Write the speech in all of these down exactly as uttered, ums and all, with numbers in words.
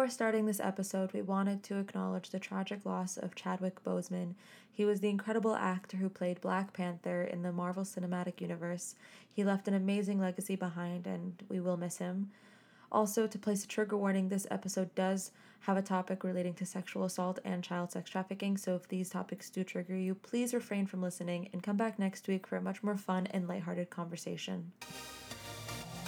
Before starting this episode, we wanted to acknowledge the tragic loss of Chadwick Boseman. He was the incredible actor who played Black Panther in the Marvel Cinematic Universe. He left an amazing legacy behind, and we will miss him. Also, to place a trigger warning, this episode does have a topic relating to sexual assault and child sex trafficking, so if these topics do trigger you, please refrain from listening and come back next week for a much more fun and lighthearted conversation.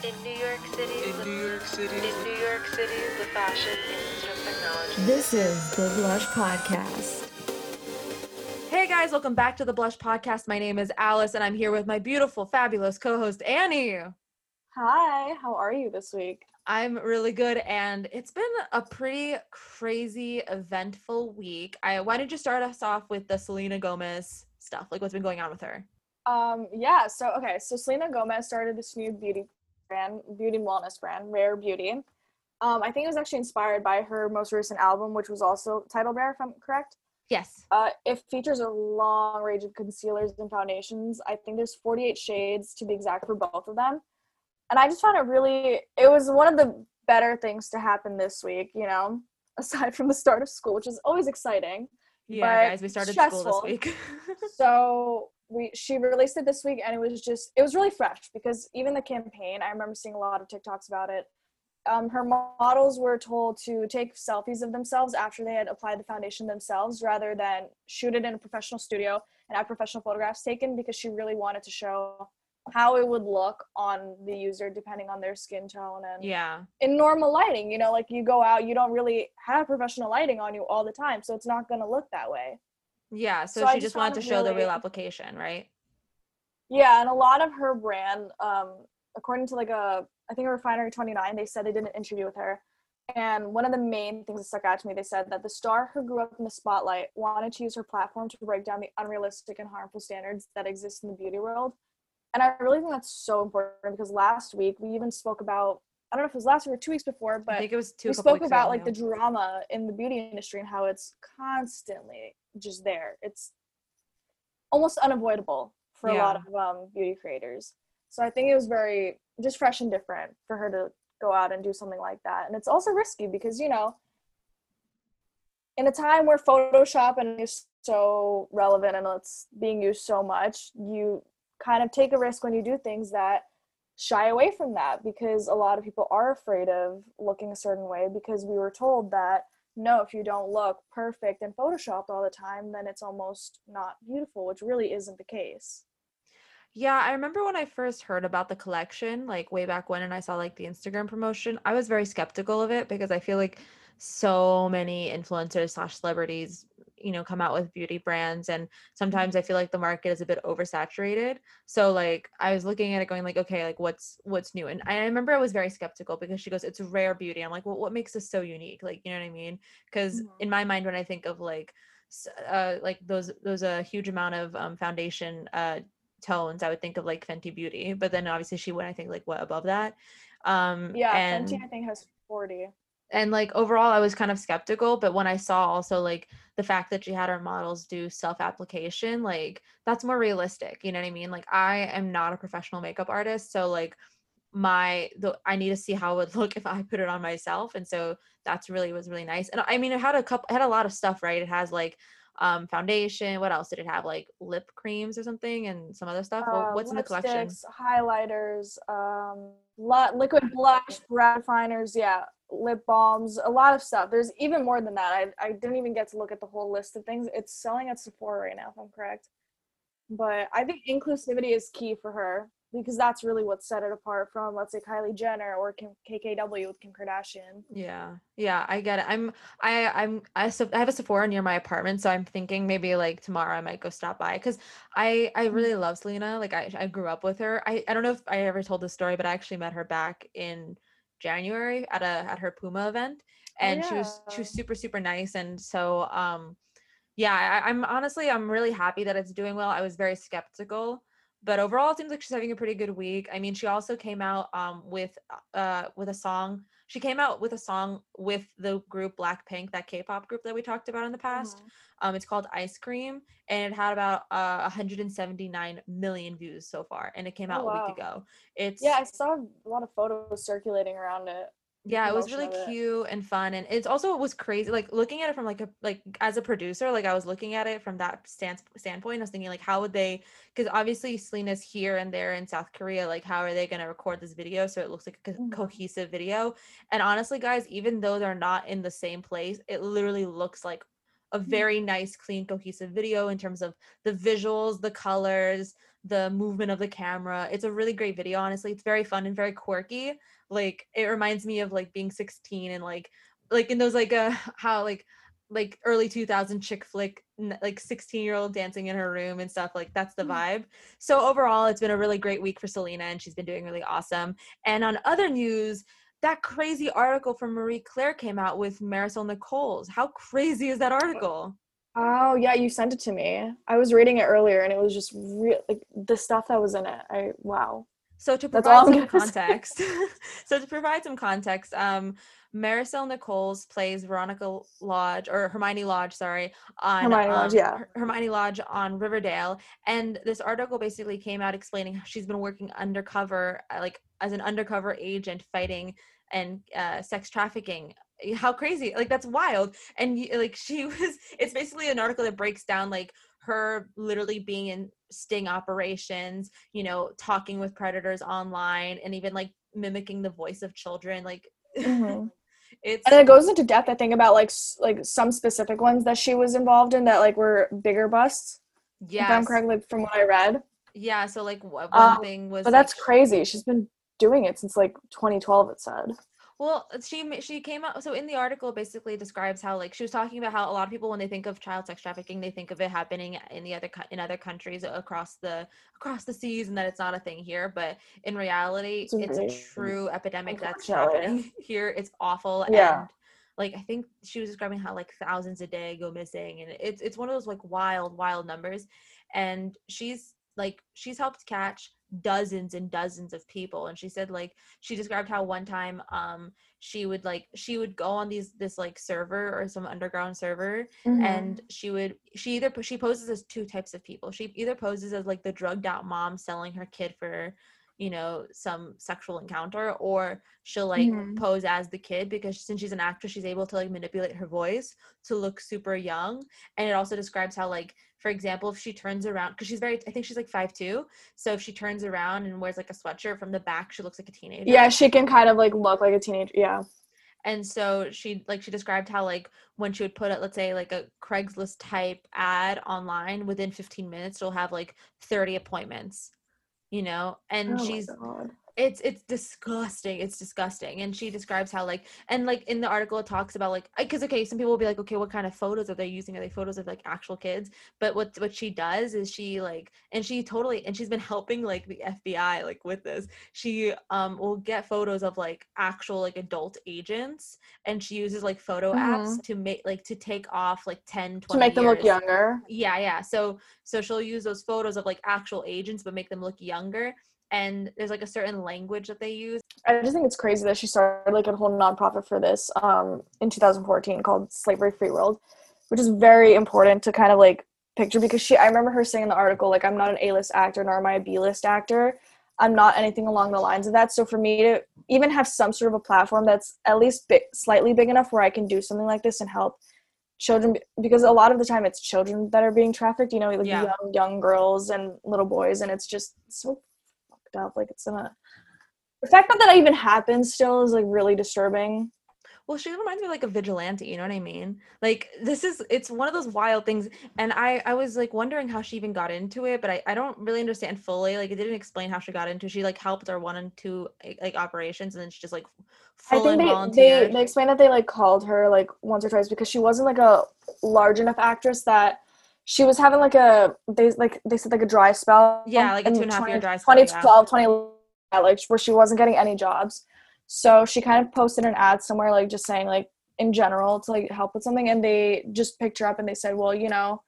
In New York City, in the, New York City, in New York City, the Fashion Institute of Technology. This is The Blush Podcast. Hey guys, welcome back to The Blush Podcast. My name is Alice, and I'm here with my beautiful, fabulous co-host, Annie. Hi, how are you this week? I'm really good, and it's been a pretty crazy, eventful week. I why don't you start us off with the Selena Gomez stuff, like what's been going on with her? Um, yeah, so okay, so Selena Gomez started this new beauty brand, beauty and wellness brand, Rare Beauty. Um, I think it was actually inspired by her most recent album, which was also titled Rare, if I'm correct. Yes. Uh, it features a long range of concealers and foundations. I think there's forty-eight shades to be exact for both of them. And I just found it really, it was one of the better things to happen this week, you know, aside from the start of school, which is always exciting. Yeah, guys, we started stressful. School this week. So we she released it this week, and it was just, it was really fresh, because even the campaign, I remember seeing a lot of TikToks about it. Um, her models were told to take selfies of themselves after they had applied the foundation themselves, rather than shoot it in a professional studio and have professional photographs taken, because she really wanted to show how it would look on the user depending on their skin tone and yeah in normal lighting, you know, like you go out, you don't really have professional lighting on you all the time, so it's not going to look that way. Yeah, so, so she I just wanted to show really, the real application, right? Yeah, and a lot of her brand, um, according to like a, I think a Refinery twenty-nine, they said they did an interview with her, and one of the main things that stuck out to me, they said that the star who grew up in the spotlight wanted to use her platform to break down the unrealistic and harmful standards that exist in the beauty world. And I really think that's so important, because last week we even spoke about, I don't know if it was last week or two weeks before, but I think it was two, we spoke about like the drama in the beauty industry and how it's constantly just there. It's almost unavoidable for yeah. a lot of um, beauty creators. So I think it was very just fresh and different for her to go out and do something like that. And it's also risky because, you know, in a time where Photoshop and is so relevant and it's being used so much, you kind of take a risk when you do things that shy away from that, because a lot of people are afraid of looking a certain way, because we were told that no, if you don't look perfect and photoshopped all the time, then it's almost not beautiful, which really isn't the case. Yeah, I remember when I first heard about the collection, like way back when, and I saw like the Instagram promotion, I was very skeptical of it, because I feel like so many influencers slash celebrities, you know, come out with beauty brands, and sometimes I feel like the market is a bit oversaturated. So like I was looking at it going like, okay, like what's what's new? And I remember I was very skeptical, because she goes, it's Rare Beauty. I'm like, well, what makes this so unique? Like, you know what I mean? Because mm-hmm. in my mind, when I think of like uh like those those a uh, huge amount of um foundation uh tones, I would think of like Fenty Beauty, but then obviously she went, I think, like what above that. Um yeah, and Fenty I think has forty. And like overall I was kind of skeptical, but when I saw also like the fact that she had her models do self-application, like that's more realistic, you know what I mean? Like I am not a professional makeup artist, so like my the I need to see how it would look if I put it on myself, and so that's really was really nice. And I mean, it had a couple, it had a lot of stuff, right? It has like um foundation, what else did it have, like lip creams or something and some other stuff? Well, what's uh, in the collection? Highlighters, um li- liquid blush, brow definers, yeah, lip balms, a lot of stuff. There's even more than that. I, I didn't even get to look at the whole list of things. It's selling at Sephora right now, if I'm correct, but I think inclusivity is key for her, because that's really what set it apart from, let's say, Kylie Jenner or Kim, K K W with Kim Kardashian. Yeah, yeah, I get it. I'm, I, I'm, I, I have a Sephora near my apartment, so I'm thinking maybe like tomorrow I might go stop by, because I, I really love Selena. Like I, I grew up with her. I, I don't know if I ever told this story, but I actually met her back in January at a at her Puma event, and yeah. she was she was super super nice, and so um, yeah, I, I'm honestly I'm really happy that it's doing well. I was very skeptical. But overall, it seems like she's having a pretty good week. I mean, she also came out um, with uh, with a song. She came out with a song with the group Blackpink, that K-pop group that we talked about in the past. Mm-hmm. Um, it's called Ice Cream, and it had about uh, one hundred seventy-nine million views so far, and it came out oh, wow. a week ago. It's yeah, I saw a lot of photos circulating around it. yeah, it was really cute and fun. And it's also, it was crazy, like looking at it from like a, like as a producer, like I was looking at it from that stance standpoint. I was thinking like, how would they, because obviously Selena's here and there in South Korea, like how are they going to record this video so it looks like a co- cohesive video? And honestly guys, even though they're not in the same place, it literally looks like a very nice, clean, cohesive video in terms of the visuals, the colors, the movement of the camera. It's a really great video, honestly. It's very fun and very quirky. Like, it reminds me of like being sixteen and like, like in those like, uh, how like, like early two thousand chick flick, like sixteen year old dancing in her room and stuff. Like that's the vibe. So overall, it's been a really great week for Selena and she's been doing really awesome. And on other news, that crazy article from Marie Claire came out with Marisol Nichols. How crazy is that article? Oh, yeah, you sent it to me. I was reading it earlier, and it was just real, like the stuff that was in it. I wow. So to provide some context, so to provide some context, um, Marisol Nichols plays Veronica Lodge or Hermione Lodge, sorry, on Hermione um, Lodge, yeah. Hermione Lodge on Riverdale, and this article basically came out explaining how she's been working undercover, like as an undercover agent, fighting and uh, sex trafficking. How crazy! Like that's wild, and like she was. It's basically an article that breaks down like her literally being in sting operations, you know, talking with predators online and even like mimicking the voice of children. Like mm-hmm. It's, and it goes into depth, I think, about like, like some specific ones that she was involved in that like were bigger busts. Yeah. If I'm correct, like from what I read. Yeah. So like one um, thing was, but that's like, crazy. She's been doing it since like twenty twelve, it said. Well, she she came out, so in the article basically describes how like she was talking about how a lot of people when they think of child sex trafficking, they think of it happening in the other in other countries across the across the seas and that it's not a thing here, but in reality it's, it's a true epidemic that's happening here. It's awful. Yeah. And like I think she was describing how like thousands a day go missing and it's it's one of those like wild wild numbers, and she's like she's helped catch dozens and dozens of people. And she said like she described how one time um she would like she would go on these this like server or some underground server, mm-hmm. and she would she either she poses as two types of people. She either poses as like the drugged out mom selling her kid for, you know, some sexual encounter, or she'll like mm-hmm. pose as the kid because since she's an actress she's able to like manipulate her voice to look super young. And it also describes how like, for example, if she turns around, because she's very, I think she's like five two, so if she turns around and wears like a sweatshirt from the back she looks like a teenager. Yeah, she can kind of like look like a teenager. Yeah. And so she like she described how like when she would put it, let's say like a Craigslist type ad online, within fifteen minutes she'll have like thirty appointments, you know. And oh, she's it's it's disgusting it's disgusting and she describes how like, and like in the article it talks about like, because okay, some people will be like, okay, what kind of photos are they using? Are they photos of like actual kids? But what what she does is she like, and she totally, and she's been helping like the F B I like with this, she um will get photos of like actual like adult agents, and she uses like photo mm-hmm. apps to make like to take off like ten twenty to make years. Them look younger. Yeah, yeah. So so she'll use those photos of like actual agents but make them look younger. And there's like a certain language that they use. I just think it's crazy that she started like a whole nonprofit for this um, in two thousand fourteen called Slavery Free World, which is very important to kind of like picture, because she, I remember her saying in the article, like, I'm not an A-list actor, nor am I a B-list actor. I'm not anything along the lines of that. So for me to even have some sort of a platform that's at least bit, slightly big enough where I can do something like this and help children, because a lot of the time it's children that are being trafficked, you know, like yeah. young, young girls and little boys. And it's just so up like it's not the fact that that even happens still is like really disturbing. Well, she reminds me of like a vigilante, you know what I mean? Like this is, it's one of those wild things. And I I was like wondering how she even got into it, but I, I don't really understand fully. Like it didn't explain how she got into it. She like helped her one and two like operations, and then she just like full in volunteer. They, they explained that they like called her like once or twice because she wasn't like a large enough actress that she was having like a, they like they said like a dry spell. Yeah, like a two and a half year dry spell. twenty twelve, yeah. twenty eleven, like where she wasn't getting any jobs. So she kind of posted an ad somewhere like just saying like in general to like help with something, and they just picked her up and they said, well, you know,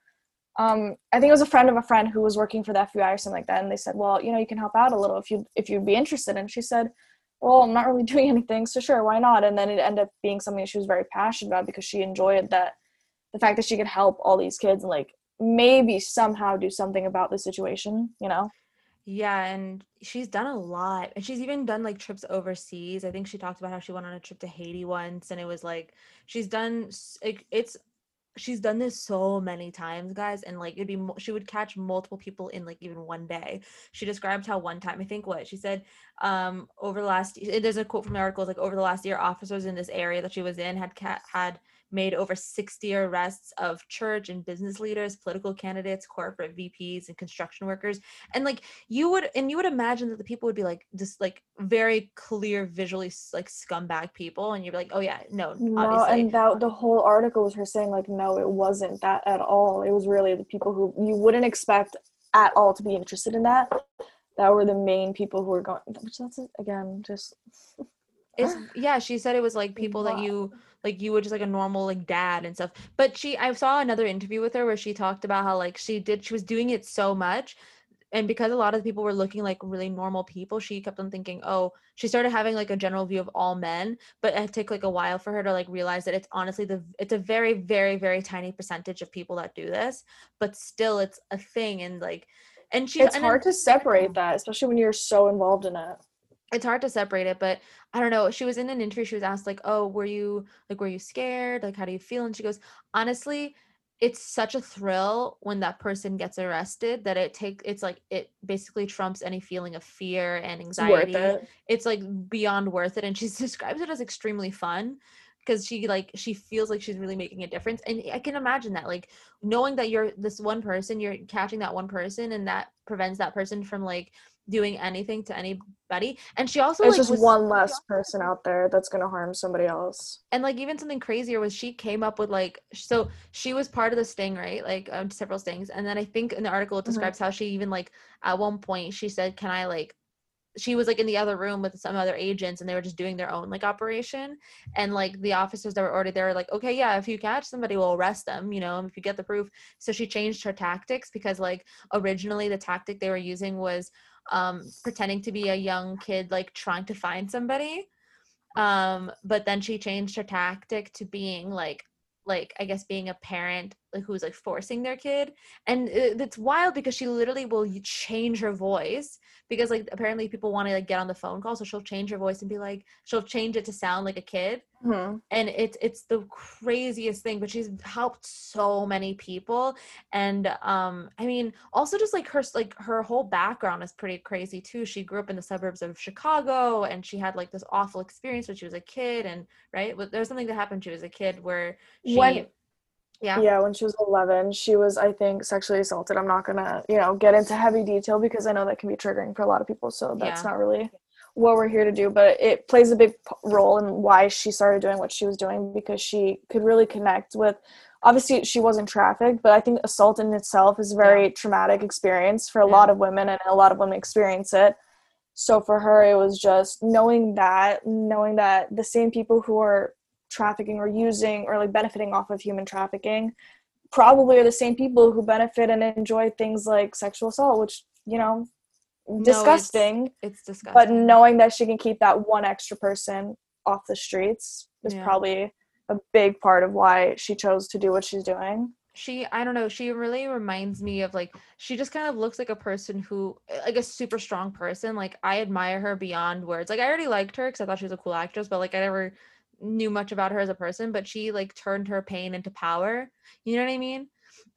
um, I think it was a friend of a friend who was working for the F B I or something like that, and they said, well, you know, you can help out a little if you if you'd be interested. And she said, well, I'm not really doing anything, so sure, why not? And then it ended up being something she was very passionate about because she enjoyed that, the fact that she could help all these kids and like maybe somehow do something about the situation, you know? Yeah, and she's done a lot. And she's even done like trips overseas. I think she talked about how she went on a trip to Haiti once, and it was like she's done it, it's she's done this so many times, guys, and like it'd be she would catch multiple people in like even one day. She described how one time, I think what she said, um over the last there's a quote from the article, like over the last year, officers in this area that she was in had ca- had made over sixty arrests of church and business leaders, political candidates, corporate V Ps, and construction workers. And like you would, and you would imagine that the people would be like just like very clear, visually like scumbag people, and you'd be like, oh yeah, no, no obviously. And that the whole article was her saying like, no, it wasn't that at all. It was really the people who you wouldn't expect at all to be interested in that. That were the main people who were going. Which that's again just. It's, yeah, she said it was like people that you like you were just like a normal like dad and stuff. But she I saw another interview with her where she talked about how like she did she was doing it so much, and because a lot of the people were looking like really normal people, she kept on thinking, oh, she started having like a general view of all men. But it took like a while for her to like realize that it's honestly the it's a very very very tiny percentage of people that do this, but still it's a thing. And like and she it's and hard then, to separate that, especially when you're so involved in it. It's hard to separate it, but I don't know. She was in an interview. She was asked like, oh, were you like, were you scared? Like, how do you feel? And she goes, honestly, it's such a thrill when that person gets arrested that it take, it's like, it basically trumps any feeling of fear and anxiety. It's, worth it. It's like beyond worth it. And she describes it as extremely fun because she like, she feels like she's really making a difference. And I can imagine that, like knowing that you're this one person, you're catching that one person, and that prevents that person from like doing anything to anybody. And she also it's like, just was, one less person out there that's gonna harm somebody else. And like even something crazier was she came up with like so she was part of the sting, right? Like um, several stings. And then I think in the article it describes mm-hmm. how she even like at one point she said, can I like she was like in the other room with some other agents, and they were just doing their own like operation, and like the officers that were already there were like, okay, yeah, if you catch somebody, we'll arrest them, you know, if you get the proof. So she changed her tactics because like originally the tactic they were using was um pretending to be a young kid like trying to find somebody, um but then she changed her tactic to being like like I guess being a parent like who's like forcing their kid. And it, it's wild because she literally will change her voice because like apparently people want to like get on the phone call, so she'll change her voice and be like she'll change it to sound like a kid. Mm-hmm. And it's it's the craziest thing, but she's helped so many people. And um I mean also just like her like her whole background is pretty crazy too. She grew up in the suburbs of Chicago, and she had like this awful experience when she was a kid, and right there was something that happened when she was a kid where she when- Yeah. Yeah, when she was eleven, she was, I think, sexually assaulted. I'm not going to, you know, get into heavy detail because I know that can be triggering for a lot of people. So that's yeah. not really what we're here to do. But it plays a big role in why she started doing what she was doing, because she could really connect with, obviously, she wasn't trafficked, but I think assault in itself is a very yeah. traumatic experience for a yeah. lot of women, and a lot of women experience it. So for her, it was just knowing that, knowing that the same people who are trafficking or using or like benefiting off of human trafficking probably are the same people who benefit and enjoy things like sexual assault, which, you know, disgusting. No, it's, it's disgusting. But knowing that she can keep that one extra person off the streets is yeah. probably a big part of why she chose to do what she's doing. She, I don't know, she really reminds me of like, she just kind of looks like a person who, like a super strong person. Like I admire her beyond words. Like I already liked her because I thought she was a cool actress, but like I never knew much about her as a person, but she like turned her pain into power, you know what I mean?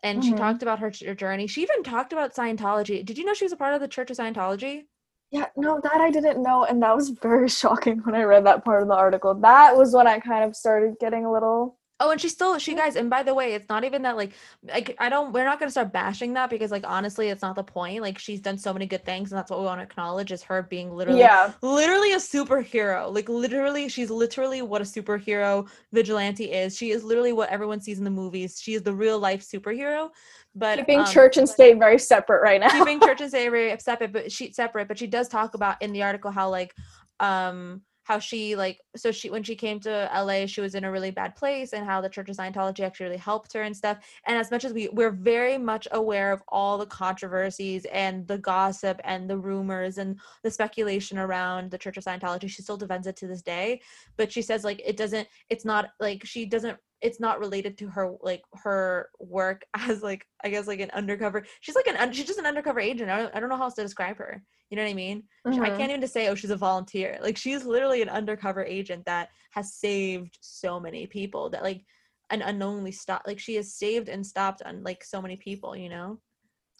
And mm-hmm. she talked about her, her journey. She even talked about Scientology. Did you know she was a part of the Church of Scientology? Yeah, no, that I didn't know, and that was very shocking when I read that part of the article. That was when I kind of started getting a little oh, and she still, she guys, and by the way, it's not even that, like, like I don't, we're not going to start bashing that because, like, honestly, it's not the point. Like, she's done so many good things, and that's what we want to acknowledge is her being literally, yeah. literally a superhero. Like, literally, she's literally what a superhero vigilante is. She is literally what everyone sees in the movies. She is the real life superhero. But keeping um, church and state very separate right now. Keeping church and state very separate, but she separate. But she does talk about in the article how, like, um. how she like, so she, when she came to L A, she was in a really bad place, and how the Church of Scientology actually really helped her and stuff. And as much as we, we're very much aware of all the controversies and the gossip and the rumors and the speculation around the Church of Scientology, she still defends it to this day. But she says like, it doesn't, it's not like, she doesn't it's not related to her, like her work as like, I guess like an undercover, she's like an, she's just an undercover agent. I don't, I don't know how else to describe her. You know what I mean? Mm-hmm. I can't even just say, oh, she's a volunteer. Like she's literally an undercover agent that has saved so many people that like an unknowingly stopped, like she has saved and stopped on like so many people, you know?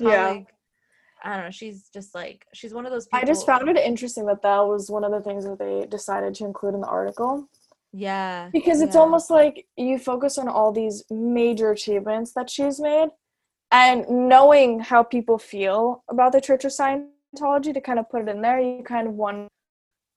How, yeah. Like, I don't know. She's just like, she's one of those people. I just found it interesting that that was one of the things that they decided to include in the article. Yeah. Because it's yeah. almost like you focus on all these major achievements that she's made, and knowing how people feel about the Church of Scientology, to kind of put it in there, you kind of wonder,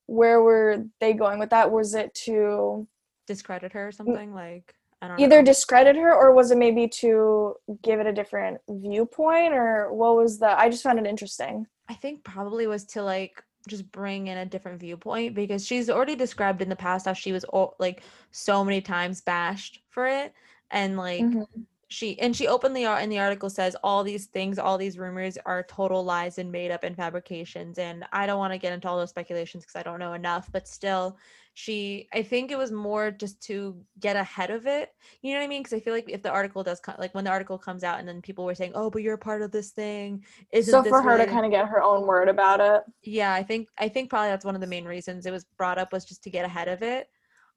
where were they going with that? Was it to discredit her or something? Like, I don't know. Either discredit her, or was it maybe to give it a different viewpoint, or what was the, I just found it interesting. I think probably was to like just bring in a different viewpoint, because she's already described in the past how she was like so many times bashed for it, and like mm-hmm. she and she openly in the article says all these things, all these rumors are total lies and made up and fabrications, and I don't want to get into all those speculations because I don't know enough, but still she I think it was more just to get ahead of it, you know what I mean? Because I feel like if the article does come, like when the article comes out and then people were saying, oh, but you're a part of this thing, isn't so for her way? To kind of get her own word about it. Yeah, I think I think probably that's one of the main reasons it was brought up, was just to get ahead of it,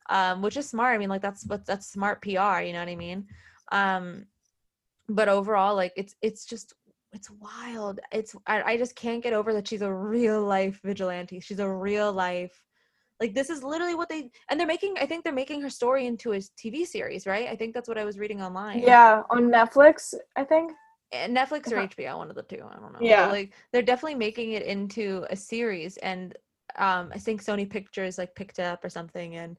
um which is smart. I mean, like that's what that's smart P R, you know what I mean? Um but overall, like it's it's just it's wild. It's I, I just can't get over that she's a real life vigilante. She's a real life, like this is literally what they and they're making I think they're making her story into a T V series, right? I think that's what I was reading online. Yeah, on Netflix, I think. And Netflix or H B O, one of the two, I don't know. Yeah, but like they're definitely making it into a series, and um I think Sony Pictures like picked it up or something, and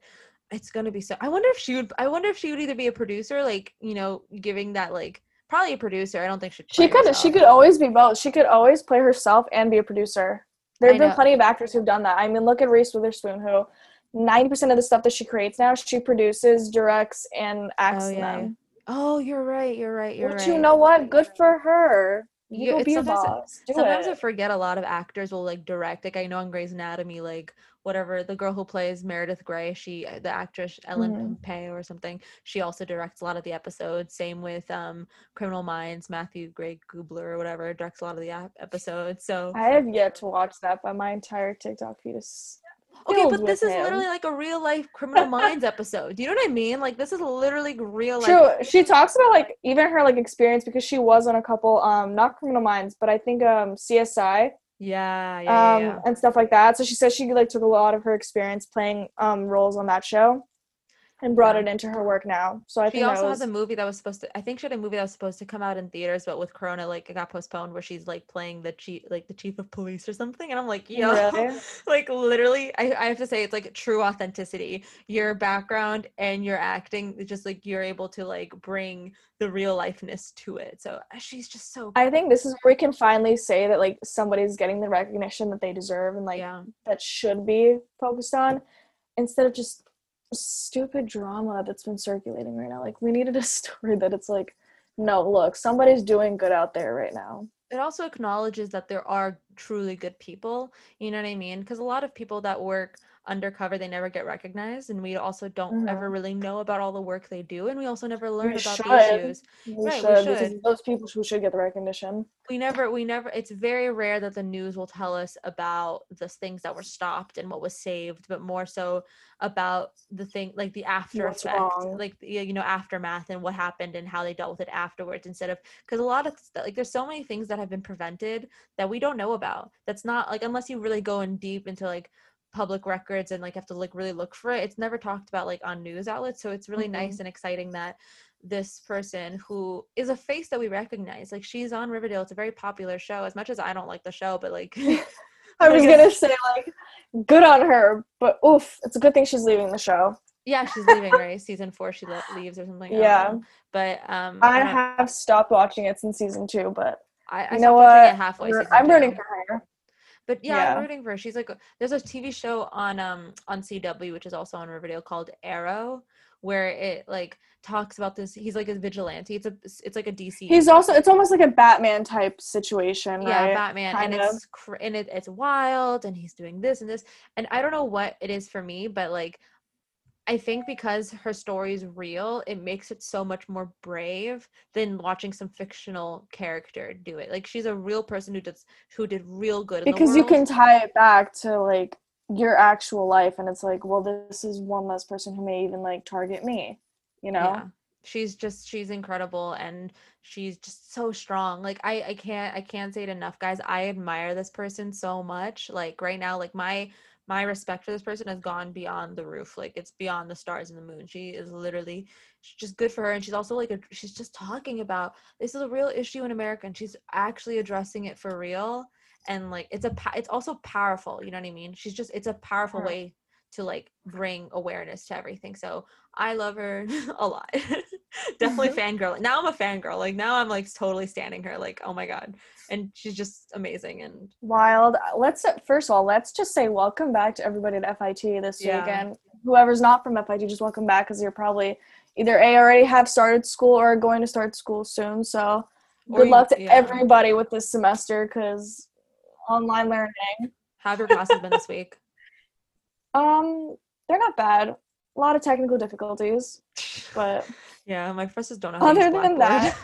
it's gonna be so. I wonder if she would. I wonder if she would either be a producer, like you know, giving that like probably a producer. I don't think she'd play she could. Herself. She could always be both. She could always play herself and be a producer. There have been know. plenty of actors who've done that. I mean, look at Reese Witherspoon, who ninety percent of the stuff that she creates now, she produces, directs, and acts oh, in yeah. them. Oh, you're right. You're right. You're but right. But you know what? Good for her. You will be a boss. Do sometimes it. I forget a lot of actors will like direct. Like I know on Grey's Anatomy, like. Whatever the girl who plays Meredith Grey, she the actress Ellen mm-hmm. Pompeo or something, she also directs a lot of the episodes. Same with um Criminal Minds, Matthew Gray Gubler or whatever directs a lot of the ap- episodes. So I have yet to watch that, but my entire TikTok feed is okay. But this him. is literally like a real life Criminal Minds episode. Do you know what I mean? Like this is literally real life. True. She talks about like even her like experience, because she was on a couple um not Criminal Minds, but I think um C S I. Yeah, yeah, um, yeah, and stuff like that. So she says she like took a lot of her experience playing um roles on that show and brought yeah. it into her work now. So I she think she also that was... has a movie that was supposed to. I think she had a movie that was supposed to come out in theaters, but with Corona, like it got postponed. Where she's like playing the chief, like the chief of police or something. And I'm like, yo, really? Like literally, I, I have to say it's like true authenticity. Your background and your acting, it's just like you're able to like bring the real lifeness to it. So she's just so. I think this is where we can finally say that like somebody's getting the recognition that they deserve and like yeah. that should be focused on, instead of just. Stupid drama that's been circulating right now. Like we needed a story that it's like, no, look, somebody's doing good out there right now. It also acknowledges that there are truly good people, you know what I mean? Because a lot of people that work undercover, they never get recognized, and we also don't mm-hmm. ever really know about all the work they do, and we also never learn we about should. the issues. We right, should. We should. Those people who should get the recognition. We never, we never. It's very rare that the news will tell us about the things that were stopped and what was saved, but more so about the thing, like the after What's effect, wrong. like you know, aftermath and what happened and how they dealt with it afterwards. Instead of because a lot of like there's so many things that have been prevented that we don't know about. That's not like unless you really go in deep into like. Public records and like have to like really look for it. It's never talked about like on news outlets, so it's really mm-hmm. nice and exciting that this person who is a face that we recognize, like she's on Riverdale. It's a very popular show. As much as I don't like the show, but like I was gonna say like good on her, but oof, it's a good thing she's leaving the show. Yeah, she's leaving, right? Season four, she le- leaves or something. Yeah, um, but um, I, I have stopped watching it since season two, but I, I you know what? It halfway I'm rooting for her. But yeah, yeah, I'm rooting for her. She's like, there's a T V show on um on C W, which is also on Riverdale, called Arrow, where it like talks about this. He's like a vigilante. It's a it's like a D C. He's also it's almost like a Batman type situation. Yeah, right? Batman, kind and of. it's cr- and it, it's wild, and he's doing this and this, and I don't know what it is for me, but like I think because her story is real, it makes it so much more brave than watching some fictional character do it. Like, she's a real person who did, who did real good in the world. Because you can tie it back to, like, your actual life, and it's like, well, this is one less person who may even, like, target me, you know? Yeah. She's just, she's incredible, and she's just so strong. Like, I, I can't, I can't say it enough, guys. I admire this person so much. Like, right now, like, my... my respect for this person has gone beyond the roof. Like, it's beyond the stars and the moon. She is literally, she's just good for her. And she's also like, a, she's just talking about, this is a real issue in America, and she's actually addressing it for real. And like, it's a, it's also powerful. You know what I mean? She's just, it's a powerful yeah. way to like bring awareness to everything. So I love her a lot. Definitely mm-hmm. fangirl. Now I'm a fangirl. Like, now I'm like totally standing her, like, oh my God. And she's just amazing and wild. Let's first of all, let's just say welcome back to everybody at F I T this yeah. weekend. Whoever's not from F I T, just welcome back, because you're probably either A, already have started school or going to start school soon. So or good you, luck to yeah. everybody with this semester, because online learning. How've your classes been this week? Um, they're not bad. A lot of technical difficulties, but yeah, my professors don't know how to use Blackboard. Other than that,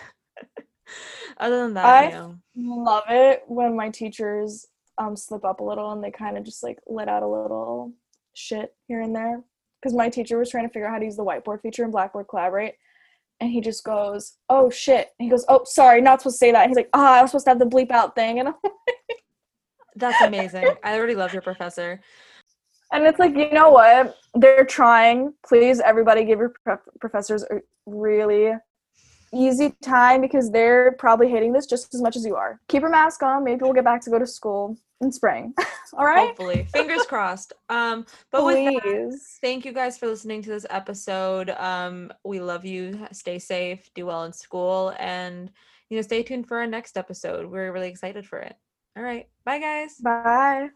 other than that, I you know. love it when my teachers um slip up a little and they kind of just like let out a little shit here and there. Because my teacher was trying to figure out how to use the whiteboard feature in Blackboard Collaborate, and he just goes, "Oh shit!" And he goes, "Oh, sorry, not supposed to say that." And he's like, "Ah, oh, I was supposed to have the bleep out thing," and I'm like, "That's amazing." I already love your professor. And it's like, you know what? They're trying. Please, everybody, give your pref- professors a really easy time, because they're probably hating this just as much as you are. Keep your mask on. Maybe we'll get back to go to school in spring. All right? Hopefully. Fingers crossed. Um, but Please. With that, thank you guys for listening to this episode. Um, we love you. Stay safe. Do well in school. And, you know, stay tuned for our next episode. We're really excited for it. All right. Bye, guys. Bye.